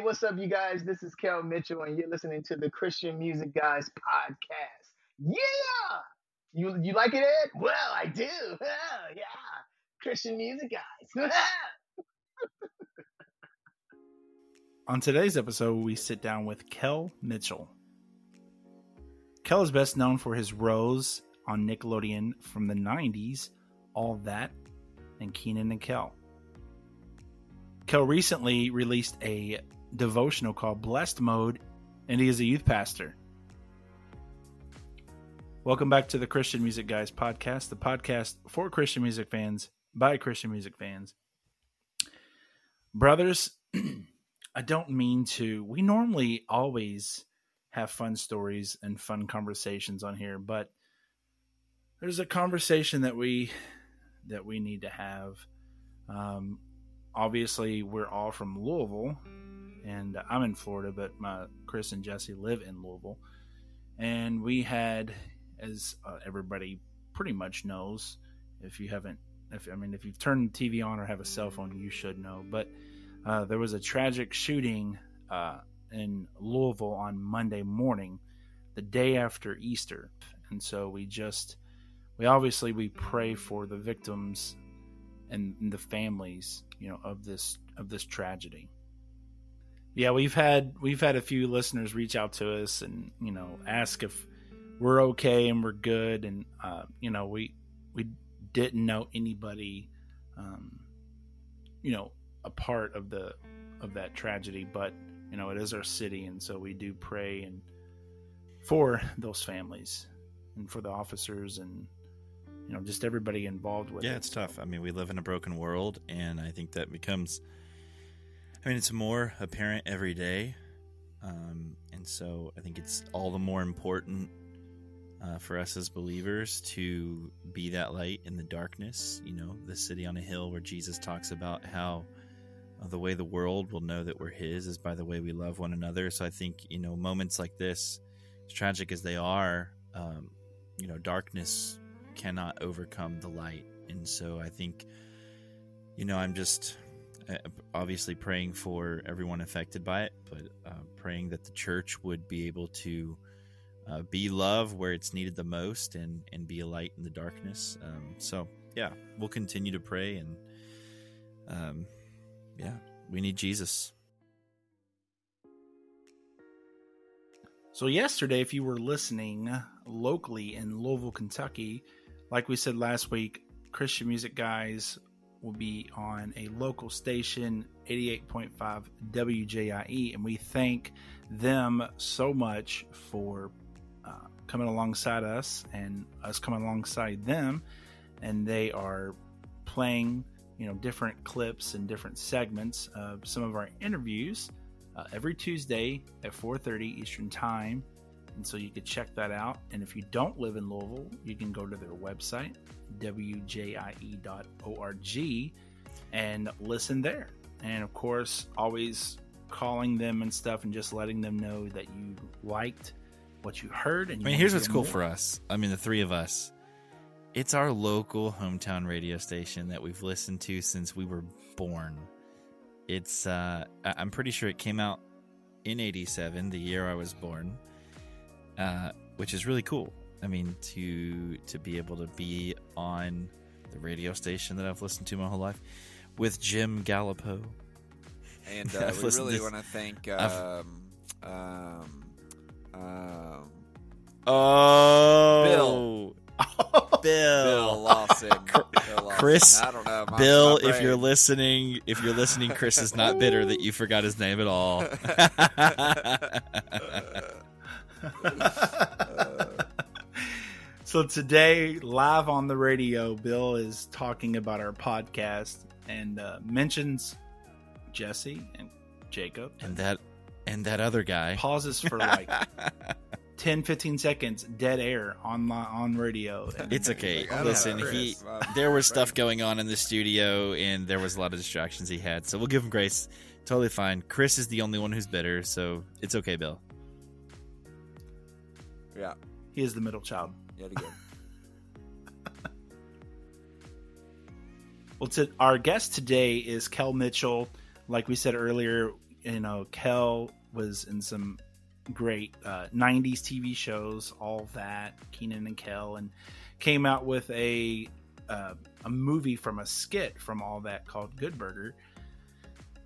Hey, what's up, you guys? This is Kel Mitchell, and you're listening to the Christian Music Guys podcast. Yeah! You like it, Ed? Well, I do. Oh, yeah. Christian Music Guys. On today's episode, we sit down with Kel Mitchell. Kel is best known for his roles on Nickelodeon from the 90s, All That, and Kenan and Kel. Kel recently released a devotional called Blessed Mode, and he is a youth pastor. Welcome back to the Christian Music Guys podcast, the podcast for Christian music fans, by Christian music fans. Brothers, I don't mean to. We normally always have fun stories and fun conversations on here, but there's a conversation that we need to have. Obviously, we're all from Louisville, and I'm in Florida, but Chris and Jesse live in Louisville. And we had, as everybody pretty much knows, if you've turned the TV on or have a cell phone, you should know. But there was a tragic shooting in Louisville on Monday morning, the day after Easter. And so we pray for the victims and the families, of this tragedy. Yeah, we've had a few listeners reach out to us and, ask if we're okay and we're good. And, we didn't know anybody, a part of that tragedy, but, it is our city. And so we do pray and for those families and for the officers and, just everybody involved with it. Yeah, it's tough. I mean, we live in a broken world, and I think that becomes, it's more apparent every day. And so I think it's all the more important for us as believers to be that light in the darkness. The city on a hill where Jesus talks about how the way the world will know that we're his is by the way we love one another. So I think, moments like this, as tragic as they are, darkness cannot overcome the light. And so I think, I'm just obviously praying for everyone affected by it, but praying that the church would be able to be love where it's needed the most and be a light in the darkness. So yeah, we'll continue to pray, and we need Jesus. So yesterday, if you were listening locally in Louisville, Kentucky, like we said last week, Christian Music Guys will be on a local station, 88.5 WJIE, and we thank them so much for coming alongside us and us coming alongside them. And they are playing, different clips and different segments of some of our interviews every Tuesday at 4:30 Eastern Time. And so you could check that out. And if you don't live in Louisville, you can go to their website, wjie.org, and listen there. And of course, always calling them and stuff and just letting them know that you liked what you heard. And here's what's cool for us. The three of us. It's our local hometown radio station that we've listened to since we were born. It's, I'm pretty sure it came out in 87, the year I was born. Which is really cool. To be able to be on the radio station that I've listened to my whole life with Jim Gallipo. And we really want to thank Bill Lawson. Chris, I don't know. Bill, if you're listening, Chris is not bitter that you forgot his name at all. So today, live on the radio, Bill is talking about our podcast and mentions Jesse and Jacob and that other guy. Pauses for like 10-15 seconds, dead air on radio. And it's okay. Like, listen, there was stuff going on in the studio, and there was a lot of distractions he had. So we'll give him grace. Totally fine. Chris is the only one who's bitter, so it's okay, Bill. Yeah, he is the middle child. Yet again. Well, our guest today is Kel Mitchell. Like we said earlier, you know, Kel was in some great 90s TV shows, All That, Kenan and Kel, and came out with a movie from a skit from All That called Good Burger.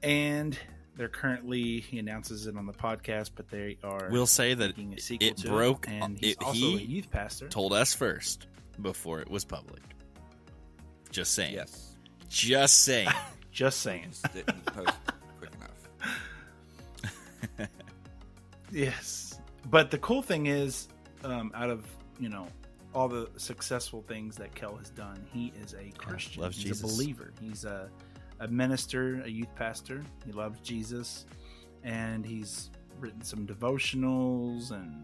And they're currently, he announces it on the podcast, but they are, we'll say that it broke, and he's also a youth pastor. Told us first before it was public. Just saying. Yes. Just saying. Just saying. Just didn't post quick enough. Yes. But the cool thing is, out of, you know, all the successful things that Kel has done, he is a Christian. Loves Jesus. He's a believer. He's a minister, a youth pastor. He loves Jesus, and he's written some devotionals and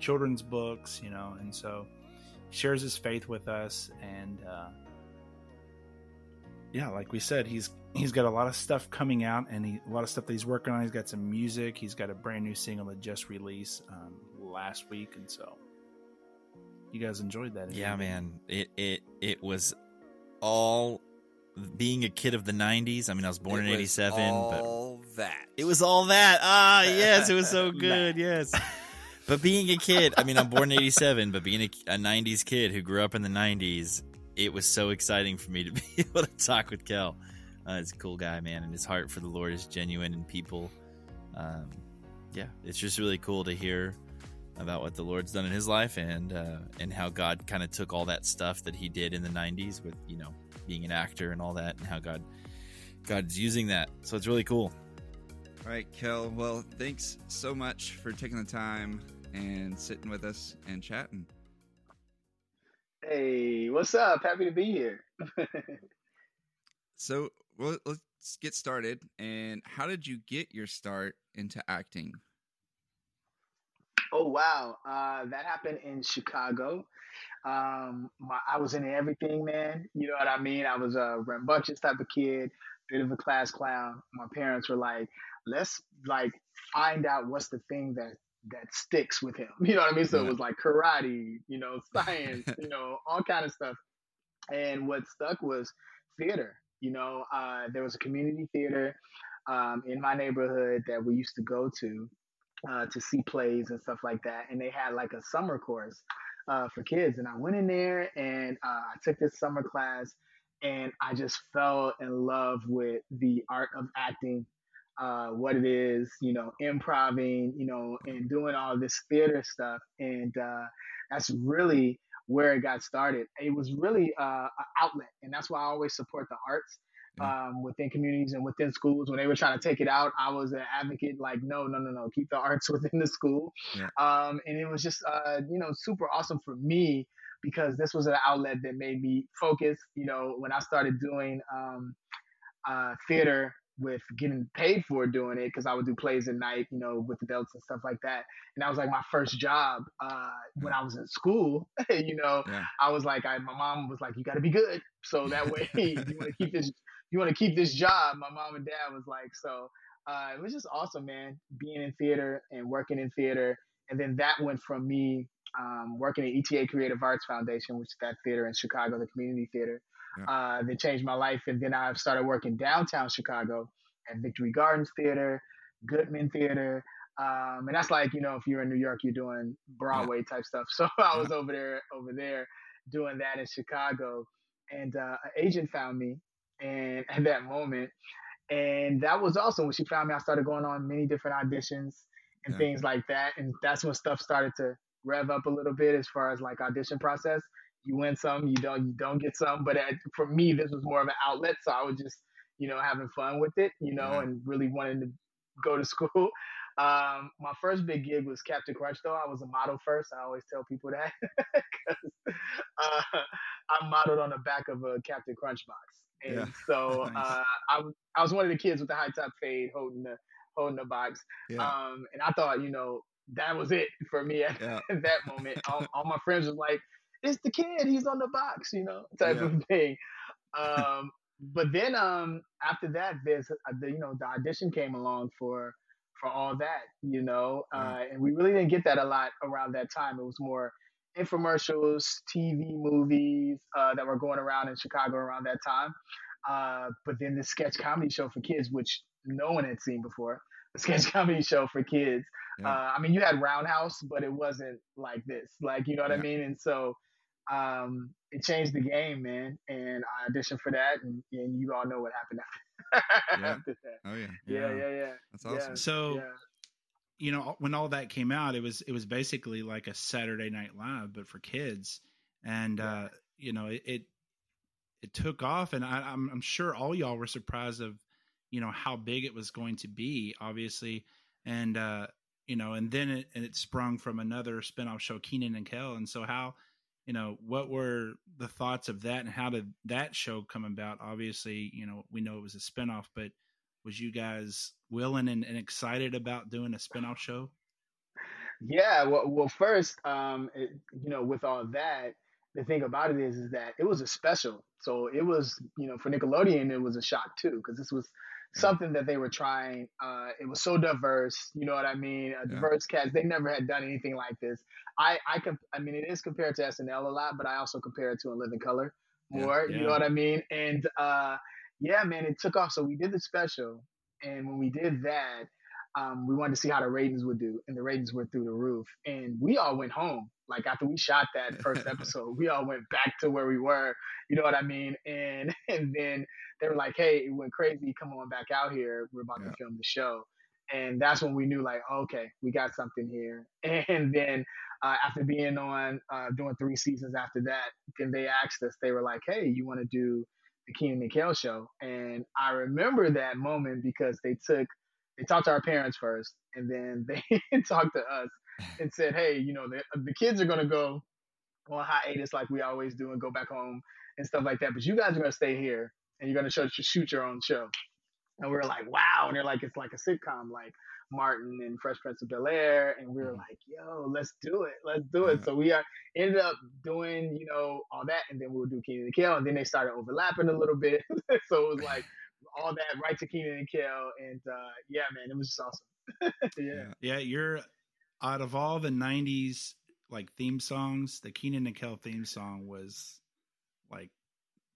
children's books, you know, and so shares his faith with us. And yeah, like we said, he's got a lot of stuff coming out, and a lot of stuff that he's working on. He's got some music. He's got a brand new single that just released last week, and so you guys enjoyed that. Yeah, man, it was all. Being a kid of the 90s, I mean, I was born in 87. It was all that. Ah, yes, it was so good, yes. But being a kid, I mean, I'm born in 87, but being a 90s kid who grew up in the 90s, it was so exciting for me to be able to talk with Kel. He's a cool guy, man, and his heart for the Lord is genuine, and people, yeah, it's just really cool to hear about what the Lord's done in his life, and how God kind of took all that stuff that he did in the 90s with, you know, being an actor and all that, and how God's using that. So it's really cool. All right, Kel. Well, thanks so much for taking the time and sitting with us and chatting. Hey, what's up? Happy to be here. So, well, let's get started. And how did you get your start into acting? Oh, wow. That happened in Chicago. I was in everything, man. You know what I mean? I was a rambunctious type of kid, bit of a class clown. My parents were like, let's like find out what's the thing that sticks with him. You know what I mean? So yeah. It was like karate, you know, science, you know, all kind of stuff. And what stuck was theater. You know, there was a community theater in my neighborhood that we used to go to see plays and stuff like that. And they had like a summer course for kids. And I went in there and I took this summer class, and I just fell in love with the art of acting, what it is, you know, improvising, you know, and doing all this theater stuff. And that's really where it got started. It was really an outlet. And that's why I always support the arts. Within communities and within schools, when they were trying to take it out, I was an advocate like, no, keep the arts within the school. Yeah. And it was just, you know, super awesome for me, because this was an outlet that made me focus. You know, when I started doing theater with getting paid for doing it, because I would do plays at night, you know, with adults and stuff like that. And that was like my first job when I was in school, you know, yeah. I was like, my mom was like, you got to be good. So that way you want to keep this job. My mom and dad was like, so it was just awesome, man, being in theater and working in theater. And then that went from me working at ETA Creative Arts Foundation, which is that theater in Chicago, the community theater. Yeah. That changed my life. And then I started working downtown Chicago at Victory Gardens Theater, Goodman Theater. And that's like, you know, if you're in New York, you're doing Broadway yeah. type stuff. So I was over there doing that in Chicago. And an agent found me and at that moment. And that was awesome. When she found me, I started going on many different auditions and yeah. things like that. And that's when stuff started to rev up a little bit as far as like audition process. You win some, you don't get some. But for me, this was more of an outlet. So I was just, you know, having fun with it, you know, mm-hmm. and really wanting to go to school. My first big gig was Captain Crunch, though. I was a model first. I always tell people that because I modeled on the back of a Captain Crunch box. And yeah. so nice. I was one of the kids with the high top fade holding the box. Yeah. And I thought, you know, that was it for me at yeah. that moment. All my friends was like, it's the kid, he's on the box, you know, type yeah. of thing. But then after that, the audition came along for All That, you know, and we really didn't get that a lot around that time. It was more infomercials, TV movies that were going around in Chicago around that time. But then the sketch comedy show for kids, which no one had seen before, sketch comedy show for kids. Yeah. I mean, you had Roundhouse, but it wasn't like this, like, you know what I mean? And so it changed the game, man. And I auditioned for that, and you all know what happened after that. Oh, yeah. Yeah. That's awesome. Yeah. So, you know, when All That came out, it was basically like a Saturday Night Live, but for kids. And, you know, it took off, and I'm sure all y'all were surprised of, you know, how big it was going to be, obviously. And, you know, and then it sprung from another spinoff show, Kenan and Kel. And so how, you know, what were the thoughts of that, and how did that show come about? Obviously, you know, we know it was a spinoff, but was you guys willing and excited about doing a spinoff show? Yeah. Well, first, it, you know, with All That, the thing about it is that it was a special. So it was, you know, for Nickelodeon, it was a shock too, because this was something that they were trying. It was so diverse, you know what I mean? Diverse cast. They never had done anything like this. I mean, it is compared to SNL a lot, but I also compare it to A Living Color more, you know what I mean? And yeah, man, it took off. So we did the special, and when we did that, we wanted to see how the ratings would do, and the ratings were through the roof. And we all went home. Like, after we shot that first episode, we all went back to where we were, you know what I mean? And then they were like, hey, it went crazy. Come on back out here. We're about to film the show. And that's when we knew, like, okay, we got something here. And then after being on, doing 3 seasons after that, then they asked us, they were like, hey, you want to do the Kenan and Kel show? And I remember that moment because they talked to our parents first, and then they talked to us and said, hey, you know, the kids are going to go on hiatus like we always do and go back home and stuff like that. But you guys are going to stay here, and you're going to shoot your own show. And we were like, wow. And they're like, it's like a sitcom, like Martin and Fresh Prince of Bel-Air. And we were like, yo, let's do it. Let's do it. So we ended up doing, you know, All That. And then we'll do Kenan and Kel. And then they started overlapping a little bit. So it was like, All That right to Kenan and Kel, and yeah, man, it was just awesome. Yeah, you're out of all the 90s like theme songs, the Kenan and Kel theme song was like,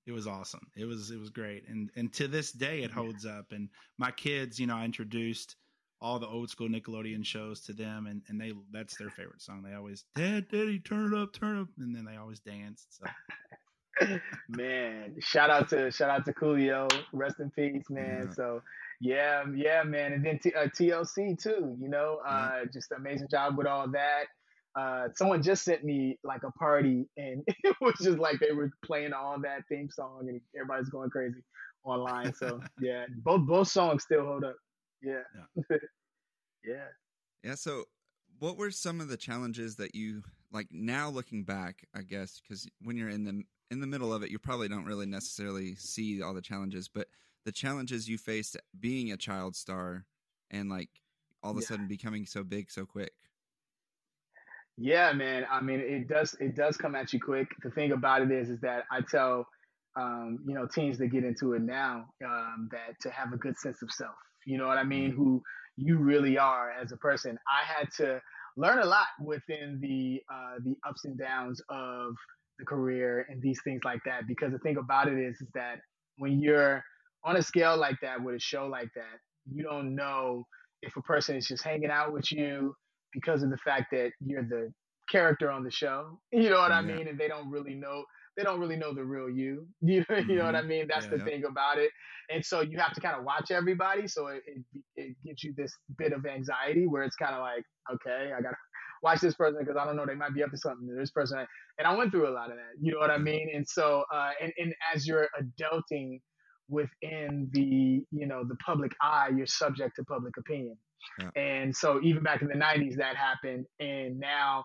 it was awesome. It was great, and to this day it holds up. And my kids, you know, I introduced all the old school Nickelodeon shows to them, and they, that's their favorite song. They always, daddy, turn it up, and then they always danced. So man, shout out to Coolio, rest in peace, man. So yeah, man. And then TLC too, you know, just amazing job with All That. Someone just sent me like a party, and it was just like they were playing All That theme song, and everybody's going crazy online. So yeah, both songs still hold up. Yeah. So what were some of the challenges that you, like, now looking back, I guess, because when you're in the middle of it, you probably don't really necessarily see all the challenges, but the challenges you faced being a child star and like all of a sudden becoming so big so quick. Yeah, man. I mean, it does come at you quick. The thing about it is that I tell, you know, teens that get into it now, that to have a good sense of self, you know what I mean? Who you really are as a person. I had to learn a lot within the ups and downs of the career and these things like that, because the thing about it is that when you're on a scale like that with a show like that, you don't know if a person is just hanging out with you because of the fact that you're the character on the show, you know what I mean? And they don't really know the real you, you know what I mean? That's the thing about it. And so you have to kind of watch everybody. So it gives you this bit of anxiety where it's kind of like, okay, I gotta watch this person because I don't know, they might be up to something. This person, and I went through a lot of that, you know what I mean? And so, and as you're adulting within the, you know, the public eye, you're subject to public opinion. Yeah. And so even back in the 90s that happened. And now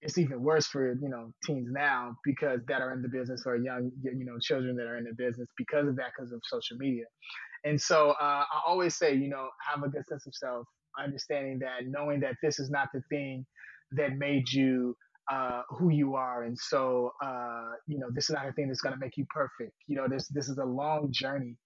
it's even worse for, you know, teens now because that are in the business, or young, you know, children that are in the business because of that, because of social media. And so I always say, you know, have a good sense of self, understanding that, knowing that this is not the thing that made you who you are. And so, you know, this is not a thing that's going to make you perfect. You know, this is a long journey,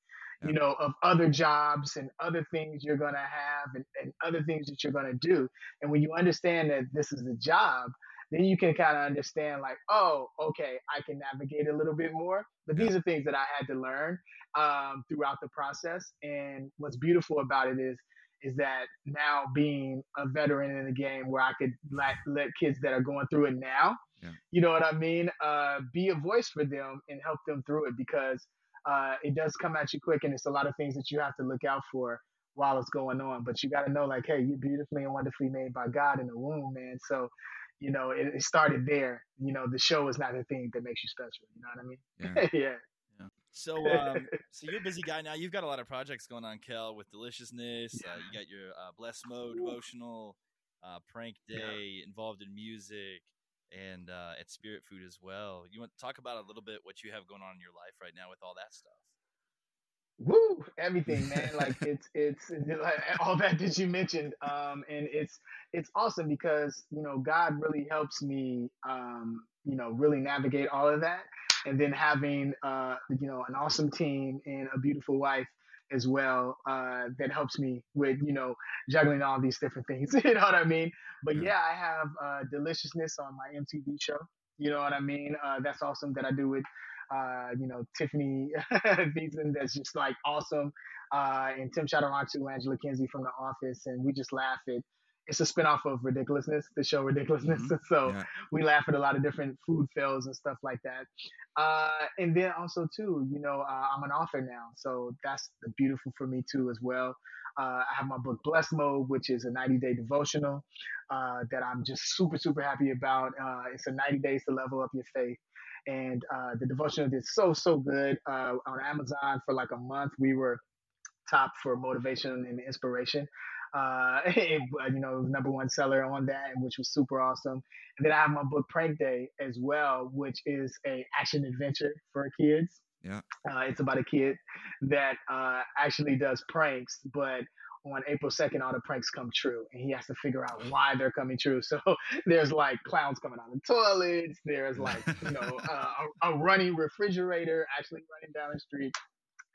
you know, of other jobs and other things you're going to have and other things that you're going to do. And when you understand that this is a job, then you can kind of understand like, oh, okay, I can navigate a little bit more. But these are things that I had to learn throughout the process. And what's beautiful about it is is that now being a veteran in the game where I could let kids that are going through it now, you know what I mean, be a voice for them and help them through it, because it does come at you quick, and it's a lot of things that you have to look out for while it's going on. But you got to know, like, hey, you're beautifully and wonderfully made by God in the womb, man. So, you know, it started there. You know, the show is not the thing that makes you special. You know what I mean? Yeah. Yeah. So you're a busy guy now. You've got a lot of projects going on, Kel, with Deliciousness. Yeah. You got your Blessed Mode, devotional, Prank Day, involved in music, and at Spirit Food as well. You want to talk about a little bit what you have going on in your life right now with all that stuff? Woo! Everything, man. Like it's like all that you mentioned. And it's awesome because, you know, God really helps me, you know, really navigate all of that. And then having, you know, an awesome team and a beautiful wife as well, that helps me with, you know, juggling all these different things. You know what I mean? But yeah, I have Deliciousness on my MTV show. You know what I mean? That's awesome that I do it. You know, Tiffany Beeson, that's just like awesome. And Tim Shadarachu, Angela Kinsey from The Office. And we just laugh at, it's a spinoff of Ridiculousness, the show Ridiculousness. Mm-hmm. So we laugh at a lot of different food fails and stuff like that. And then also too, you know, I'm an author now. So that's beautiful for me too, as well. I have my book, Blessed Mode, which is a 90-day devotional that I'm just super, super happy about. It's a 90 days to level up your faith. And the devotional did so, so good on Amazon for like a month. We were top for motivation and inspiration. You know, #1 seller on that, which was super awesome. And then I have my book, Prank Day, as well, which is an action adventure for kids. Yeah, it's about a kid that actually does pranks, but on April 2nd, all the pranks come true, and he has to figure out why they're coming true. So there's like clowns coming out of toilets. There's like, you know, a running refrigerator actually running down the street.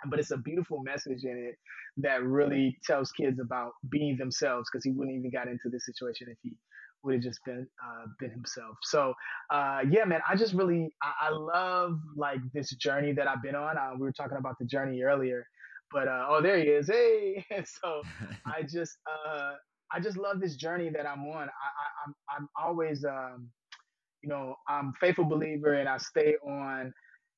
But it's a beautiful message in it that really tells kids about being themselves, because he wouldn't even got into this situation if he would have just been himself. So yeah, man, I just really, I love like this journey that I've been on. We were talking about the journey earlier. But, oh, there he is. Hey. So I just love this journey that I'm on. I'm always, you know, I'm a faithful believer, and I stay on,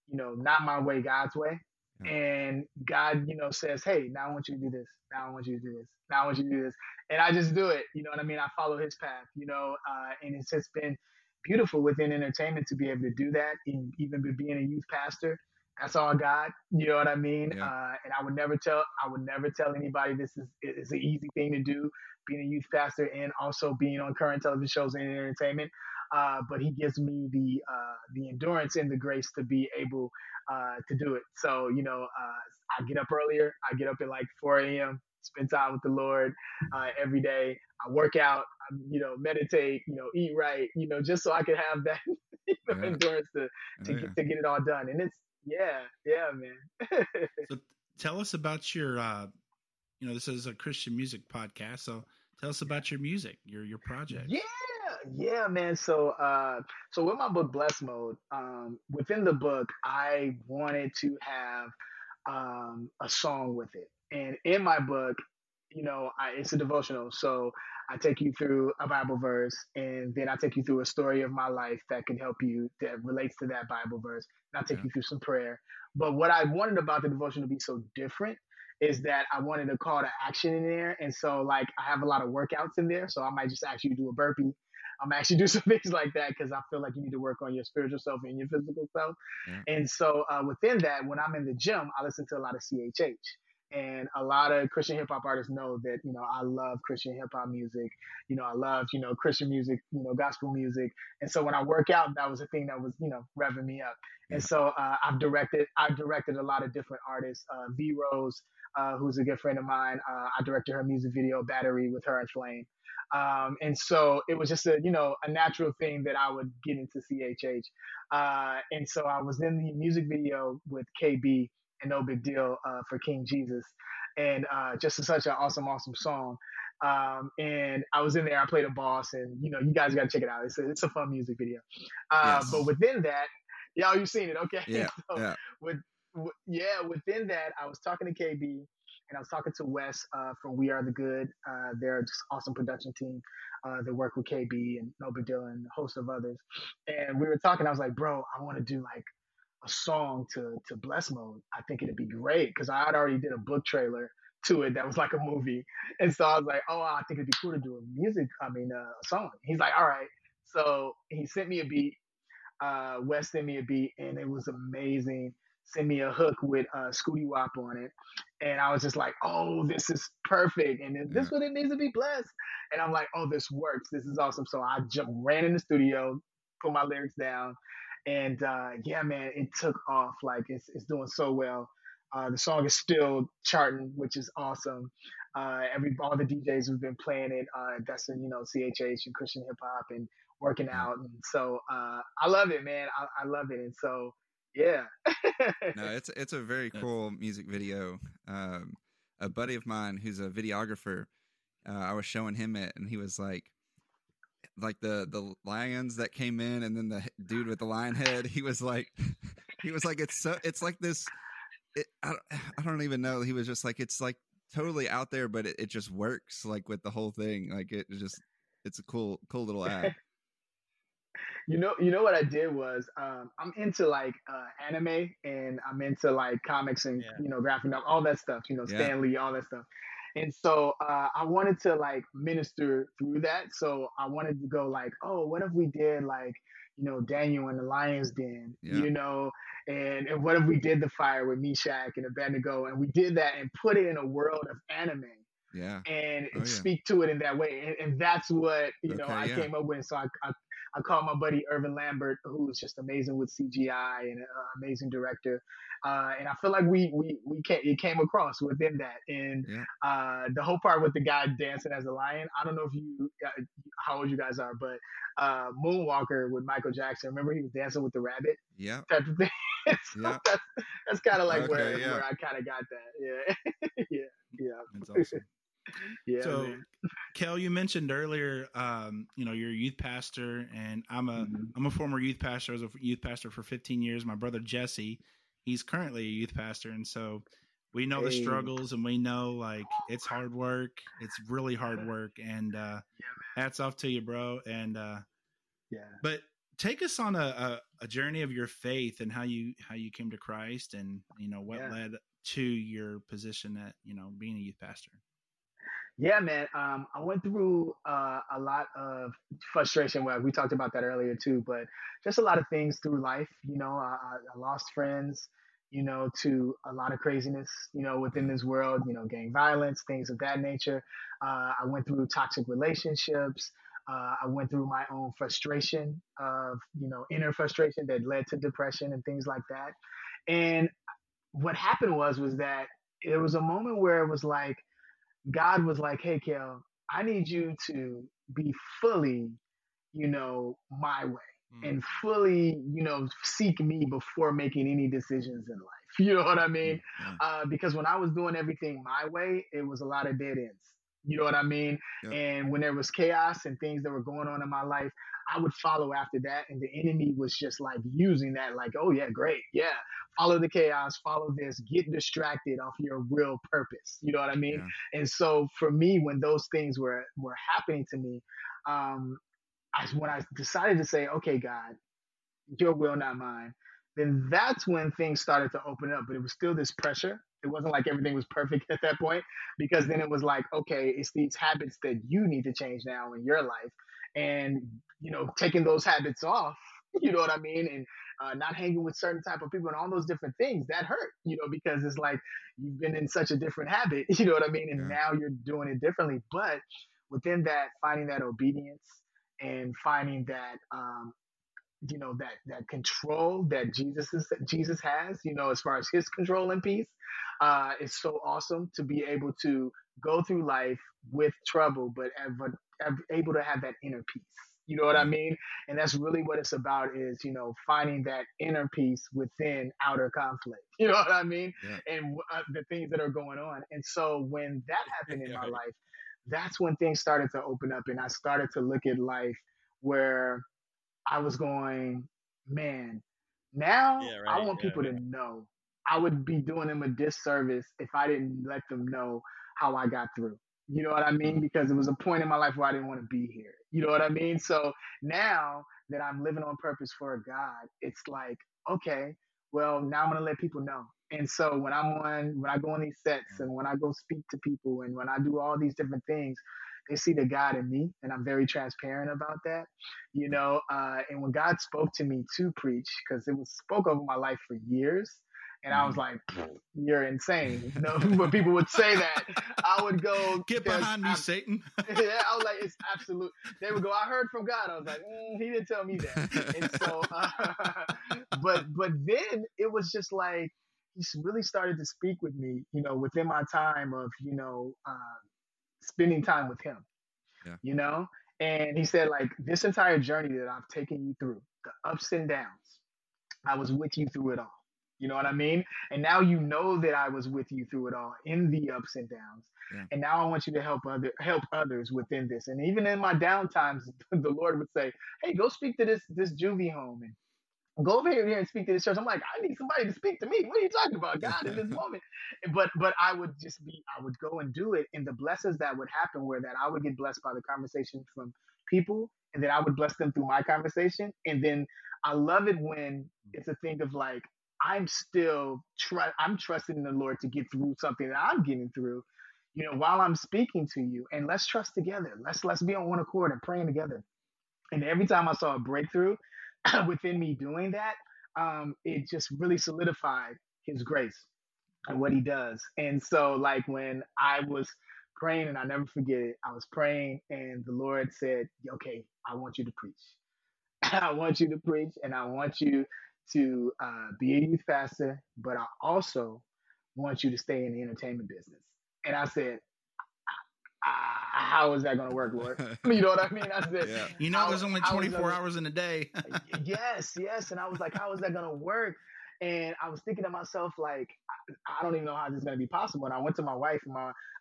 you know, not my way, God's way. Yeah. And God, you know, says, hey, now I want you to do this. Now I want you to do this. Now I want you to do this. And I just do it. You know what I mean? I follow his path, you know, and it's just been beautiful within entertainment to be able to do that. And even being a youth pastor, that's all God, you know what I mean? Yeah. And I would never tell anybody this is an easy thing to do, being a youth pastor and also being on current television shows and entertainment. But he gives me the endurance and the grace to be able to do it. So, you know, I get up earlier. I get up at like 4 a.m., spend time with the Lord every day. I work out, I, you know, meditate, you know, eat right, you know, just so I can have that endurance to get it all done. And it's, yeah, man. So tell us about your, you know, this is a Christian music podcast. So tell us about your music, your project. Yeah, man. So, so with my book, Blessed Mode, within the book, I wanted to have a song with it. And in my book, you know, it's a devotional. So I take you through a Bible verse, and then I take you through a story of my life that can help you, that relates to that Bible verse. And I'll take you through some prayer. But what I wanted about the devotional to be so different is that I wanted a call to action in there. And so, like, I have a lot of workouts in there. So I might just actually do a burpee. I'm actually do some things like that, because I feel like you need to work on your spiritual self and your physical self. Yeah. And so within that, when I'm in the gym, I listen to a lot of CHH. And a lot of Christian hip hop artists know that, you know, I love Christian hip hop music. You know, I love, you know, Christian music, you know, gospel music. And so when I work out, that was a thing that was, you know, revving me up. Yeah. And so I've directed a lot of different artists. V Rose, who's a good friend of mine. I directed her music video, Battery, with her and Flame. And so it was just a natural thing that I would get into CHH. And so I was in the music video with KB. And No Big Deal for King Jesus, and just such an awesome song. And I was in there, I played a boss, and you know, you guys got to check it out. It's a fun music video. Yes. But within that, y'all, you've seen it, okay? Yeah. So within that, I was talking to KB, And I was talking to Wes from We Are the Good. They're just awesome production team. They work with KB and No Big Deal and a host of others. And we were talking. I was like, bro, I want to do like a song to Blessed Mode. I think it'd be great because I had already did a book trailer to it that was like a movie. And so I was like, oh, I think it'd be cool to do a song. He's like, all right. So he sent me a beat. Wes sent me a beat, and it was amazing. Sent me a hook with Scooty Wop on it. And I was just like, oh, this is perfect. And this is what it needs to be blessed. And I'm like, oh, this works. This is awesome. So I ran in the studio, put my lyrics down. And yeah, man, it took off. Like it's doing so well. The song is still charting, which is awesome. All the DJs who've been playing it, that's in, CHH and Christian hip hop and working out. And so I love it, man. I love it. And so, yeah. No, it's a very cool music video. A buddy of mine who's a videographer, I was showing him it, and he was like the lions that came in, and then the dude with the lion head, he was like, it's like this. I don't even know. He was just like, it's like totally out there, but it just works like with the whole thing. Like it's a cool little app. You know what I did was I'm into like anime, and I'm into like comics and graphic novel, all that stuff. Stan Lee, all that stuff. And so I wanted to like minister through that. So I wanted to go like, oh, what if we did like Daniel in the Lion's Den, and what if we did the fire with Meshach and Abednego, and we did that and put it in a world of anime, and speak to it in that way, and that's what I came up with. So I called my buddy Irvin Lambert, who's just amazing with CGI and an amazing director, and I feel like it came across within that. And the whole part with the guy dancing as a lion, I don't know if how old you guys are, but Moonwalker with Michael Jackson, remember he was dancing with the rabbit, type of thing. So that's kind of like where I kind of got that. That's awesome. So, man. Kel, you mentioned earlier, you're a youth pastor, and I'm a former youth pastor. I was a youth pastor for 15 years. My brother Jesse, he's currently a youth pastor, and so we know the struggles, and we know like it's hard work. It's really hard work, and hats off to you, bro. And but take us on a journey of your faith and how you came to Christ, and what led to your position at being a youth pastor. Yeah, man. I went through a lot of frustration. Well, we talked about that earlier too, but just a lot of things through life. I lost friends, to a lot of craziness, within this world, gang violence, things of that nature. I went through toxic relationships. I went through my own frustration of, inner frustration that led to depression and things like that. And what happened was that there was a moment where it was like, God was like, hey, Kel, I need you to be fully, my way and fully, seek me before making any decisions in life. You know what I mean? Yeah. Because when I was doing everything my way, it was a lot of dead ends. You know what I mean? Yeah. And when there was chaos and things that were going on in my life, I would follow after that. And the enemy was just like using that, like, oh yeah, great. Yeah. Follow the chaos, follow this, get distracted off your real purpose. You know what I mean? Yeah. And so for me, when those things were happening to me, when I decided to say, okay, God, your will, not mine, then that's when things started to open up, but it was still this pressure. It wasn't like everything was perfect at that point, because then it was like, okay, it's these habits that you need to change now in your life. And, taking those habits off, you know what I mean? And not hanging with certain type of people and all those different things, that hurt, because it's like you've been in such a different habit, you know what I mean? And now you're doing it differently. But within that, finding that obedience and finding that, that control that Jesus has, as far as his control and peace, is so awesome to be able to go through life with trouble, but able to have that inner peace. You know what I mean? And that's really what it's about is, finding that inner peace within outer conflict. You know what I mean? Yeah. And the things that are going on. And so when that happened in my life, that's when things started to open up, and I started to look at life where I was going, man, now I want people to know I would be doing them a disservice if I didn't let them know how I got through. You know what I mean? Because it was a point in my life where I didn't want to be here. You know what I mean? So now that I'm living on purpose for God, it's like, okay, well, now I'm going to let people know. And so when I go on these sets and when I go speak to people and when I do all these different things, they see the God in me, and I'm very transparent about that, you know. And when God spoke to me to preach, because it was spoke over my life for years, and I was like, "You're insane." You know, when people would say that, I would go, "Get behind me, Satan!" Yeah, I was like, "It's absolute." They would go, "I heard from God." I was like, "He didn't tell me that." And so, but then it was just like He really started to speak with me, you know, within my time of, you know, spending time with Him, yeah. You know? And He said, like, this entire journey that I've taken you through, the ups and downs, I was with you through it all. You know what I mean? And now you know that I was with you through it all in the ups and downs. Yeah. And now I want you to help others within this. And even in my down times, the Lord would say, hey, go speak to this juvie home and go over here and speak to this church. I'm like, I need somebody to speak to me. What are you talking about, God, in this moment? But I would go and do it. And the blessings that would happen were that I would get blessed by the conversation from people, and then I would bless them through my conversation. And then I love it when it's a thing of like, I'm still I'm trusting the Lord to get through something that I'm getting through, you know, while I'm speaking to you. And let's trust together. Let's be on one accord and praying together. And every time I saw a breakthrough within me doing that, it just really solidified His grace and what He does. And so, like, when I was praying, and I never forget it, I was praying and the Lord said, okay, I want you to preach. I want you to preach, and I want you to be a youth pastor, but I also want you to stay in the entertainment business. And I said, how is that going to work, Lord? You know what I mean? I said, yeah. You know, there's only 24 hours in a day. yes. And I was like, how is that going to work? And I was thinking to myself, like, I don't even know how this is going to be possible. And I went to my wife,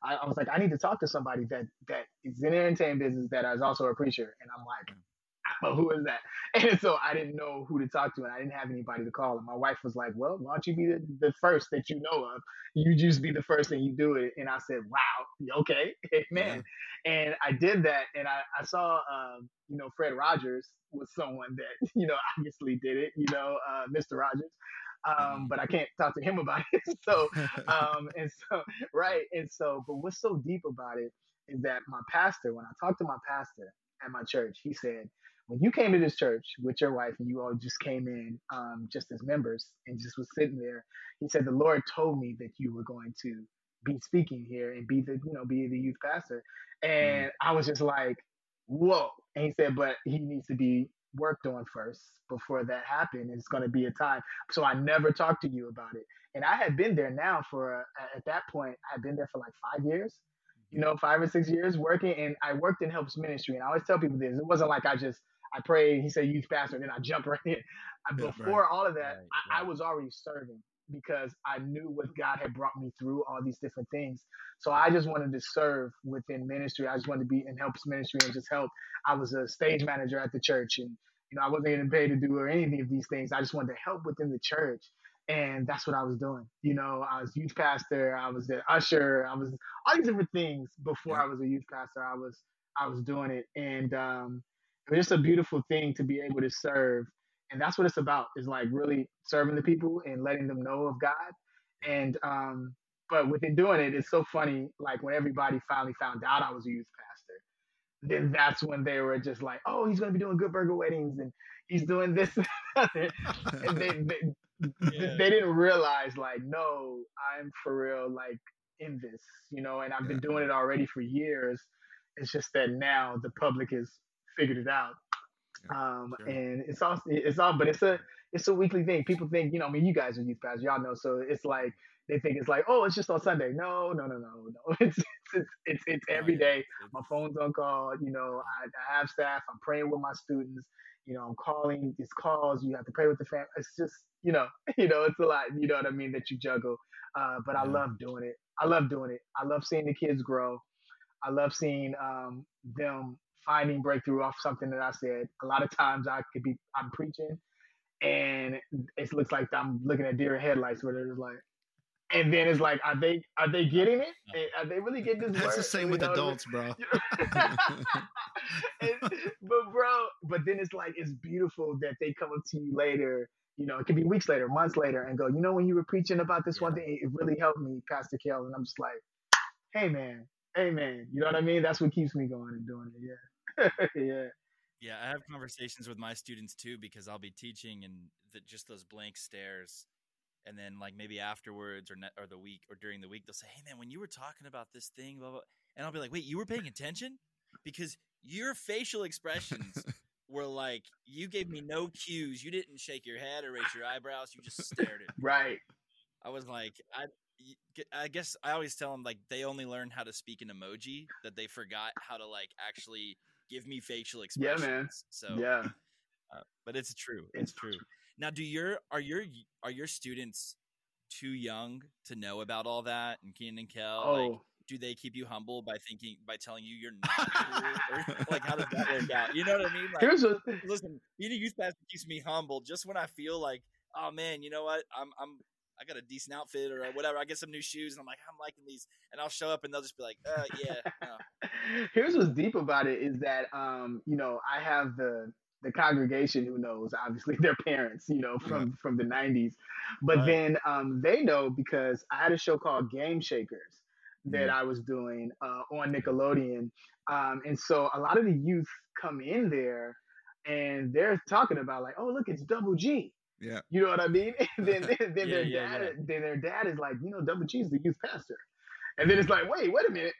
I was like, I need to talk to somebody that is in the entertainment business that is also a preacher. And I'm like, but who is that? And so I didn't know who to talk to, and I didn't have anybody to call. And my wife was like, well, why don't you be the first that you know of? You just be the first and you do it. And I said, wow, okay, amen. Yeah. And I did that, and I saw, you know, Fred Rogers was someone that, you know, obviously did it, you know, Mr. Rogers. But I can't talk to him about it. So, but what's so deep about it is that my pastor, when I talked to my pastor at my church, he said, when you came to this church with your wife and you all just came in just as members and just was sitting there, he said, the Lord told me that you were going to be speaking here and be the youth pastor. And I was just like, whoa. And he said, but he needs to be worked on first before that happened. It's going to be a time. So I never talked to you about it. And I had been there now at that point, I had been there for like 5 years. You know, 5 or 6 years working, and I worked in Helps Ministry. And I always tell people this, it wasn't like I prayed, he said, youth pastor, and then I jumped right in. Before all of that, I was already serving because I knew what God had brought me through all these different things. So I just wanted to serve within ministry. I just wanted to be in Helps Ministry and just help. I was a stage manager at the church, and, you know, I wasn't getting paid to do or anything of these things. I just wanted to help within the church. And that's what I was doing. You know, I was youth pastor, I was an usher, I was all these different things before I was a youth pastor. I was doing it. And it was just a beautiful thing to be able to serve. And that's what it's about, is like really serving the people and letting them know of God. And but within doing it, it's so funny, like when everybody finally found out I was a youth pastor, then that's when they were just like, oh, he's going to be doing Good Burger weddings and he's doing this and that. And they didn't realize, like, no, I'm for real, like, in this, you know, and I've been doing it already for years. It's just that now the public has figured it out. And it's all, but it's a weekly thing. People think, you know, I mean, you guys are youth pastors, y'all know. So it's like, they think it's like, oh, it's just on Sunday. No. It's every day. My phone's on call. You know, I have staff. I'm praying with my students. You know, I'm calling these calls. You have to pray with the family. It's just, you know, it's a lot, you know what I mean, that you juggle. But I love doing it. I love seeing the kids grow. I love seeing them finding breakthrough off something that I said. A lot of times I'm preaching and it looks like I'm looking at deer in headlights, where they're just like, and then it's like, are they getting it? Are they really getting this? That's word? The same with adults, bro. But then it's like, it's beautiful that they come up to you later. You know, it could be weeks later, months later, and go, you know, when you were preaching about this one thing, it really helped me, Pastor Kel. And I'm just like, hey, man. Amen. You know what I mean? That's what keeps me going and doing it. Yeah. Yeah. Yeah. I have conversations with my students too, because I'll be teaching and just those blank stares. And then like maybe afterwards or the week or during the week, they'll say, hey man, when you were talking about this thing, blah, blah. And I'll be like, wait, you were paying attention? Because your facial expressions were like, you gave me no cues. You didn't shake your head or raise your eyebrows. You just stared at me. Right. I was like, I guess I always tell them like they only learn how to speak in emoji, that they forgot how to like actually give me facial expressions. Yeah, man. So yeah, but it's true. It's true. Now, are your students too young to know about all that and Kenan and Kel? Oh. Like, do they keep you humble by telling you you're not cool? Or, like, how does that work out? You know what I mean? Like, listen, being a youth pastor keeps me humble. Just when I feel like, oh man, you know what? I got a decent outfit or whatever. I get some new shoes and I'm like, I'm liking these, and I'll show up and they'll just be like, yeah. No. Here's what's deep about it is that, you know, I have the congregation who knows, obviously their parents, you know, from the 90s, but right. Then they know because I had a show called Game Shakers that I was doing on Nickelodeon. And so a lot of the youth come in there and they're talking about like, oh, look, it's Double G. Yeah, you know what I mean. And then their dad is like, you know, Double G's the youth pastor, and then it's like, wait a minute.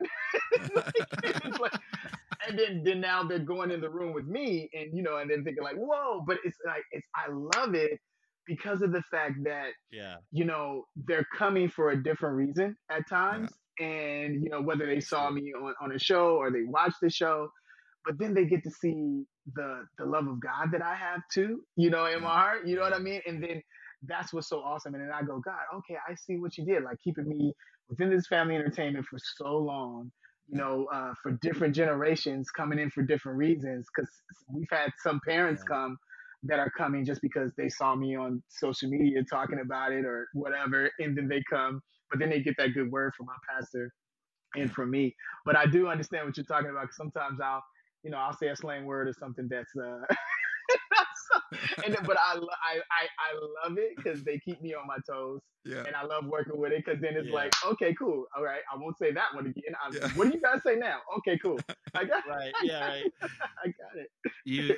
And then now they're going in the room with me, and you know, and then thinking like, whoa. But it's like, I love it because of the fact that you know, they're coming for a different reason at times, and you know, whether they saw me on a show or they watched the show. But then they get to see the love of God that I have too, you know, in my heart, you know what I mean? And then that's what's so awesome. And then I go, God, okay, I see what you did. Like keeping me within this family entertainment for so long, you know, for different generations coming in for different reasons. Cause we've had some parents come that are coming just because they saw me on social media talking about it or whatever. And then they come, but then they get that good word from my pastor and from me. But I do understand what you're talking about. Cause sometimes I'll say a slang word or something that's, but I love it because they keep me on my toes, and I love working with it because then it's like, okay, cool, all right, I won't say that one again. What do you guys say now? Okay, cool, I got it. Right, yeah, right. I got it. You,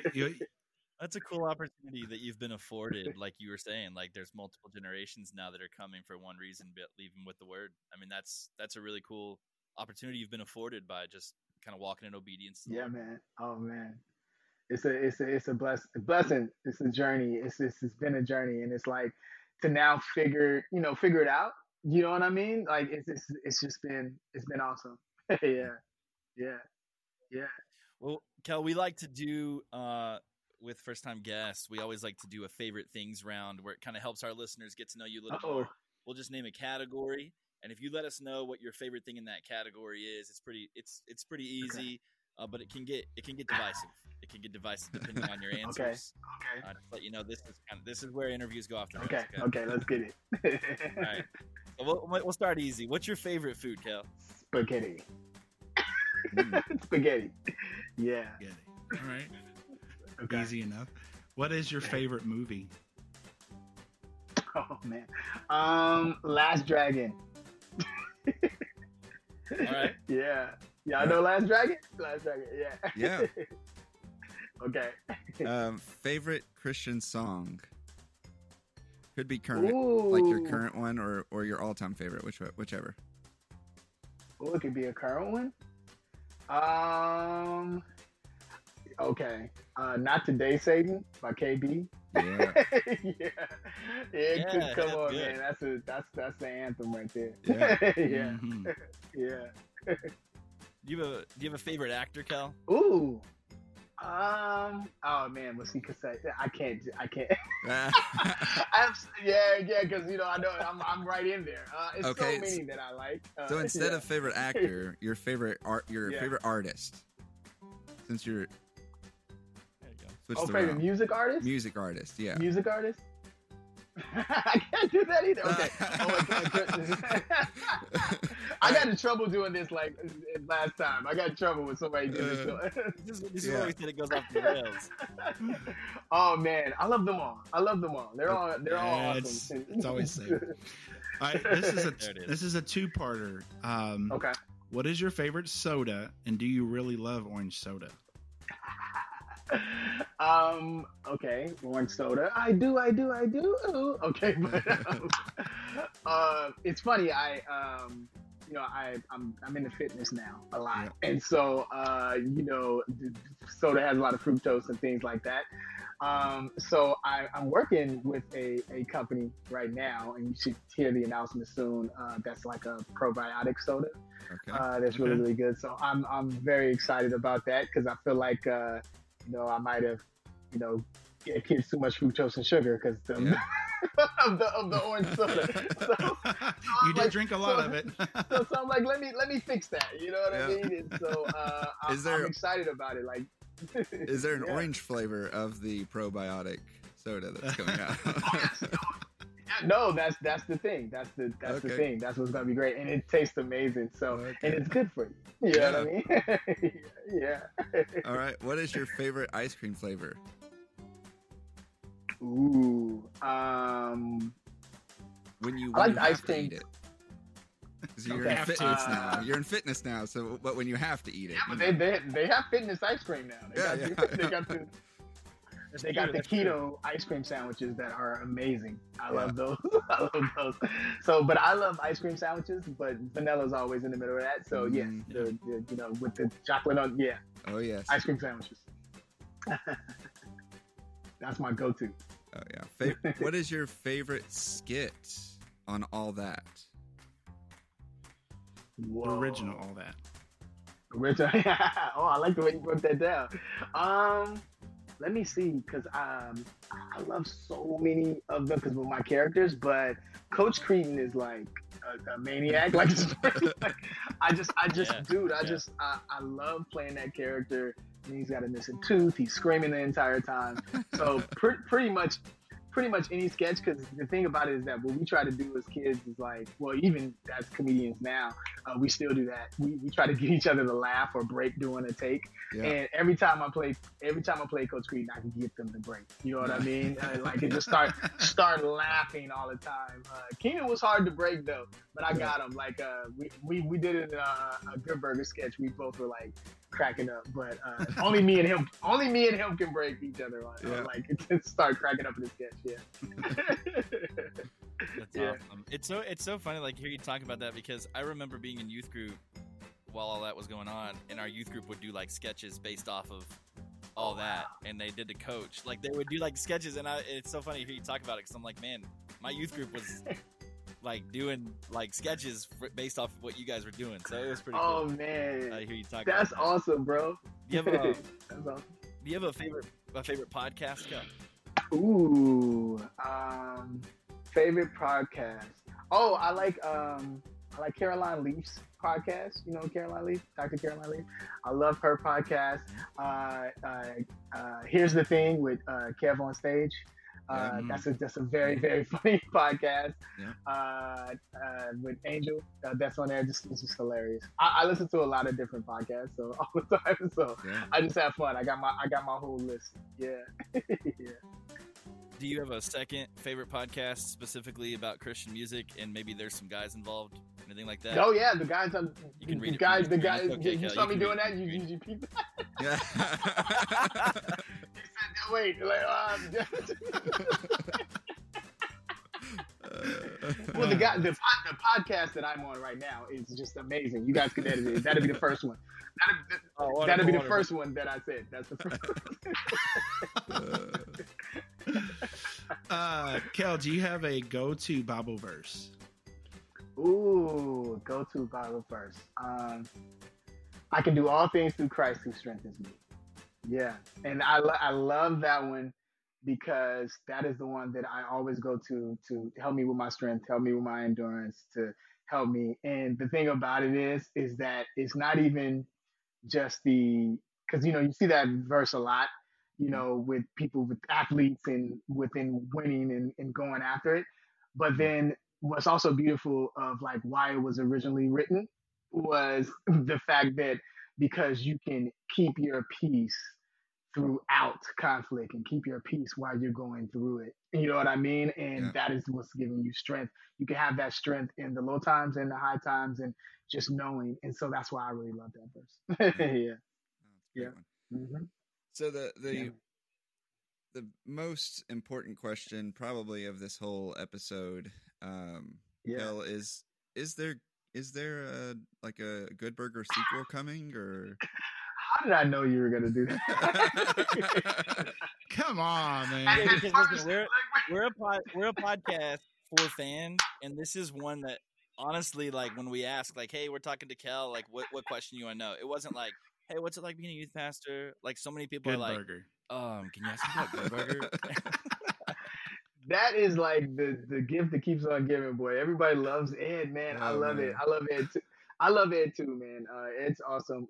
that's a cool opportunity that you've been afforded, like you were saying. Like, there's multiple generations now that are coming for one reason, but leaving with the word. I mean, that's a really cool opportunity you've been afforded by just kind of walking in obedience. Yeah, man. Oh man, it's a blessing. It's a journey. It's been a journey, and it's like to now figure it out. You know what I mean? Like it's just been awesome. Yeah. Well, Kel, we like to do with first time guests. We always like to do a favorite things round where it kind of helps our listeners get to know you a little more. We'll just name a category. And if you let us know what your favorite thing in that category is, it's pretty easy, but it can get divisive. It can get divisive depending on your answers. Okay. Just let you know this is where interviews go off the rails. Okay. Let's get it. All right. So we'll start easy. What's your favorite food, Kel? Spaghetti. Spaghetti. Yeah. Spaghetti. All right. Okay. Easy enough. What is your favorite movie? Oh man. Last Dragon. All right. Yeah. Y'all know Last Dragon? Last Dragon. Yeah. Yeah. Okay. Favorite Christian song? Could be current, like your current one, or your all-time favorite, whichever. Well, it could be a current one. Okay. Not Today, Satan by KB. Yeah. Come on, good. Man. That's the anthem right there. Yeah. Yeah. Do you have a favorite actor, Kel? Ooh. Oh man. Well, see, cause I can't. Because you know I know I'm right in there. It's so many that I like. So instead of favorite actor, your favorite artist. Since you're Switch the favorite music artist? Music artist, yeah. Music artist? I can't do that either. Okay. Oh, my goodness. I got in trouble doing this like last time. I got in trouble with somebody doing this. This is always that it goes off the rails. Oh man, I love them all. I love them all. They're all awesome. It's always safe. All right, this is a two-parter. Okay. What is your favorite soda, and do you really love orange soda? Okay, orange soda. I do. Ooh. Okay, but it's funny. I'm into fitness now a lot, and so soda has a lot of fructose and things like that. So I'm working with a company right now, and you should hear the announcement soon. That's like a probiotic soda. Okay. That's really really good. So I'm very excited about that because I feel like I might have kids too much fructose and sugar because of the orange soda. You did drink a lot of it. So I'm like, let me fix that. You know what I mean? And so I'm excited about it. Like, is there an orange flavor of the probiotic soda that's coming out? No, that's the thing. That's the thing. That's what's gonna be great, and it tastes amazing. So and it's good for you. You know what I mean? All right. What is your favorite ice cream flavor? Ooh. When you ice cream. You're in fitness now. So, but when you have to eat it, they have fitness ice cream now. They got the keto ice cream sandwiches that are amazing. I love those. So, but I love ice cream sandwiches, but vanilla's always in the middle of that. So yes, with the chocolate on, oh yes, ice cream sandwiches. That's my go-to. Oh yeah. What is your favorite skit on All That? Whoa. Original All That. Original. Oh, I like the way you broke that down. Let me see, because I love so many of them because with my characters, but Coach Creighton is like a maniac. Like, I love playing that character. And he's got a missing tooth. He's screaming the entire time. So pretty much any sketch, because the thing about it is that what we try to do as kids is like, well, even as comedians now, we still do that. We try to get each other to laugh or break during a take. Yeah. And every time I play Coach Creed, I can get them to break. You know what I mean? Like, it just start laughing all the time. Kenan was hard to break though, but I got him. Like we did it in a Good Burger sketch. We both were like cracking up, but only me and him can break each other. Like, it start cracking up in the sketch. Yeah. That's awesome. It's so funny, like, hear you talk about that, because I remember being in youth group while All That was going on, and our youth group would do like sketches based off of All That, and they did the Coach. Like, they would do like sketches, and it's so funny to hear you talk about it, because I'm like, man, my youth group was like doing like sketches based off of what you guys were doing, so it was pretty cool. Oh man, I hear you talk. That's about awesome, bro. That's awesome. Do you have a favorite podcast? Come. Ooh, favorite podcast. Oh, I like Caroline Leaf's podcast. You know Caroline Leaf, Dr. Caroline Leaf. I love her podcast. Here's the Thing with Kev on Stage. That's a very very funny podcast with Angel that's on there. It's just hilarious. I listen to a lot of different podcasts all the time, so I just have fun. I got my whole list. Do you have a second favorite podcast specifically about Christian music, and maybe there's some guys involved, anything like that? Oh yeah, the guys. You can read it. The guys. Okay, you saw me doing that. You peeped that. Yeah. Wait. Like, well, the podcast that I'm on right now is just amazing. You guys can edit it. That'll be the first one. That'll be the first one that I said. That's the first one. Kel, do you have a go-to Bible verse? Ooh, go-to Bible verse. I can do all things through Christ who strengthens me. Yeah, and I love that one, because that is the one that I always go to help me with my strength, help me with my endurance, to help me. And the thing about it is that it's not even just because you see that verse a lot, you know, with people, with athletes and within winning and going after it. But then what's also beautiful of like why it was originally written was the fact that because you can keep your peace throughout conflict and keep your peace while you're going through it. You know what I mean? And that is what's giving you strength. You can have that strength in the low times and the high times and just knowing. And so that's why I really love that verse. Mm-hmm. So the most important question probably of this whole episode, Kel, is there a, like a Good Burger sequel coming or? How did I know you were going to do that? Come on, man. Because listen, we're a podcast for fans, and this is one that honestly, like when we ask, like, hey, we're talking to Kel, like what question you want to know? It wasn't like, hey, what's it like being a youth pastor? Like so many people are like, burger. Can you ask me about Good Burger? That is like the gift that keeps on giving, boy. Everybody loves Ed, man. I love it. I love Ed too. I love Ed too, man. Ed's awesome.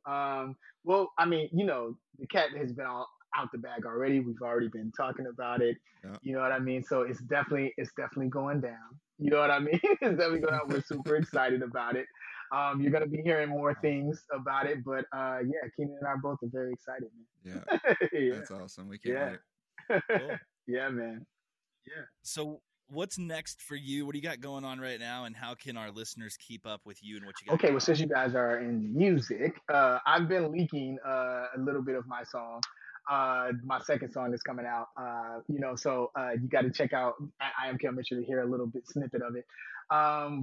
Well, I mean, you know, the cat has been all out the bag already. We've already been talking about it. Yeah. You know what I mean? So it's definitely going down. You know what I mean? It's definitely going down. We're super excited about it. You're going to be hearing more things about it, but Kenan and I both are very excited, man. Yeah. That's awesome. We can't wait. Cool. Yeah, man. Yeah. So what's next for you? What do you got going on right now, and how can our listeners keep up with you and what you got? Okay, well, since you guys are in music, I've been leaking a little bit of my song. My second song is coming out, so you got to check out I Am Kel Mitchell to hear a little bit snippet of it.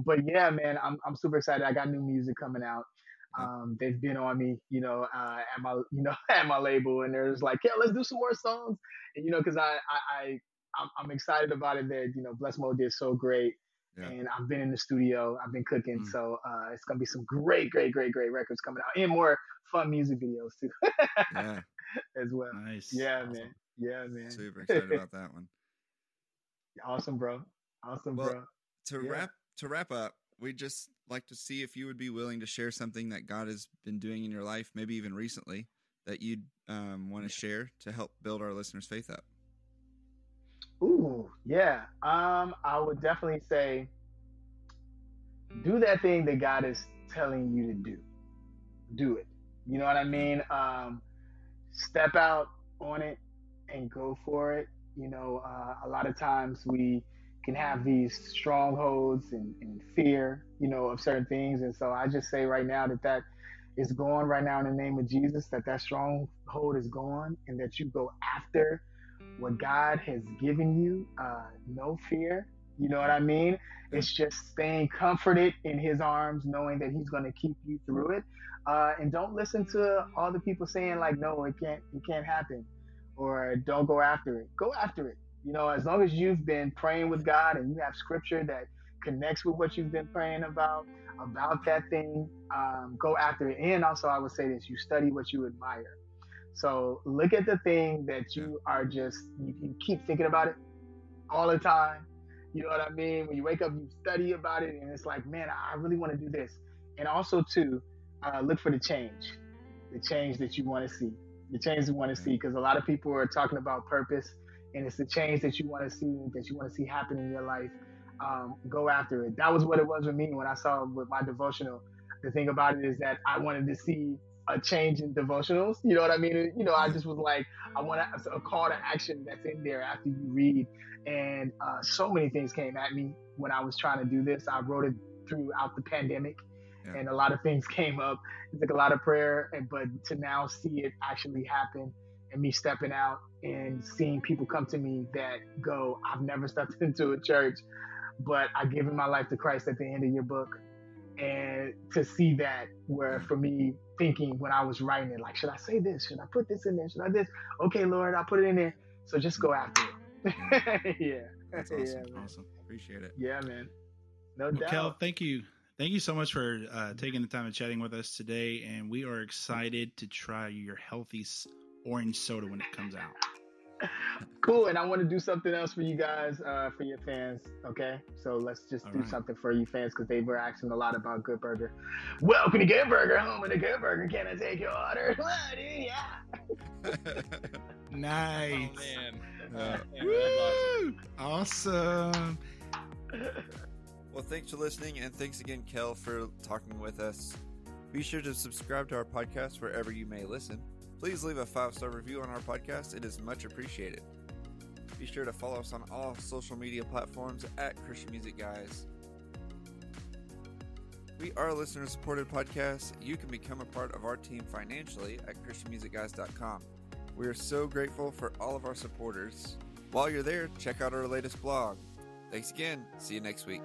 But yeah, man, I'm super excited. I got new music coming out. They've been on me, at my label, and there's like, yeah, let's do some more songs, and, you know, because I'm excited about it that, you know, Blessed Mode did so great. Yeah. And I've been in the studio. I've been cooking. Mm-hmm. So it's going to be some great records coming out and more fun music videos too. Yeah. As well. Nice. Yeah, awesome. Man. Yeah, man. Super excited about that one. Awesome, bro. To wrap up, we'd just like to see if you would be willing to share something that God has been doing in your life, maybe even recently, that you'd want to share to help build our listeners' faith up. Ooh, yeah. I would definitely say do that thing that God is telling you to do. Do it. You know what I mean? Step out on it and go for it. You know, a lot of times we can have these strongholds and fear, you know, of certain things. And so I just say right now that is gone right now in the name of Jesus, that stronghold is gone, and that you go after what God has given you, no fear. You know what I mean? It's just staying comforted in his arms, knowing that he's going to keep you through it. And don't listen to all the people saying like, no, it can't happen, or don't go after it. Go after it. You know, as long as you've been praying with God and you have scripture that connects with what you've been praying about that thing, go after it. And also I would say this, you study what you admire. So look at the thing that you are you keep thinking about it all the time. You know what I mean? When you wake up, you study about it, and it's like, man, I really want to do this. And also too, look for the change that you want to see, because a lot of people are talking about purpose, and it's the change that you want to see happen in your life. Go after it. That was what it was with me when I saw with my devotional. The thing about it is that I wanted to see a change in devotionals. You know what I mean? You know, I just was like, I want a call to action that's in there after you read. And so many things came at me when I was trying to do this. I wrote it throughout the pandemic, and a lot of things came up. It took a lot of prayer, but to now see it actually happen and me stepping out and seeing people come to me that go, I've never stepped into a church, but I've given my life to Christ at the end of your book. And to see that, where for me thinking when I was writing it, like, should I say this? Should I put this in there? Should I this? Okay, Lord, I'll put it in there. So just go after it. Yeah. That's awesome. Yeah, awesome. Appreciate it. Yeah, man. No doubt. Kel, thank you. Thank you so much for taking the time and chatting with us today. And we are excited to try your healthy orange soda when it comes out. Cool. And I want to do something else for you guys, for your fans. Okay. So let's just do something for you fans, because they were asking a lot about Good Burger. Welcome to Good Burger, home of the Good Burger. Can I take your order? Yeah. Nice. Oh, man. Woo! Awesome. Well, thanks for listening, and thanks again, Kel, for talking with us. Be sure to subscribe to our podcast wherever you may listen. Please leave a 5-star review on our podcast. It is much appreciated. Be sure to follow us on all social media platforms at Christian Music Guys. We are a listener-supported podcast. You can become a part of our team financially at ChristianMusicGuys.com. We are so grateful for all of our supporters. While you're there, check out our latest blog. Thanks again. See you next week.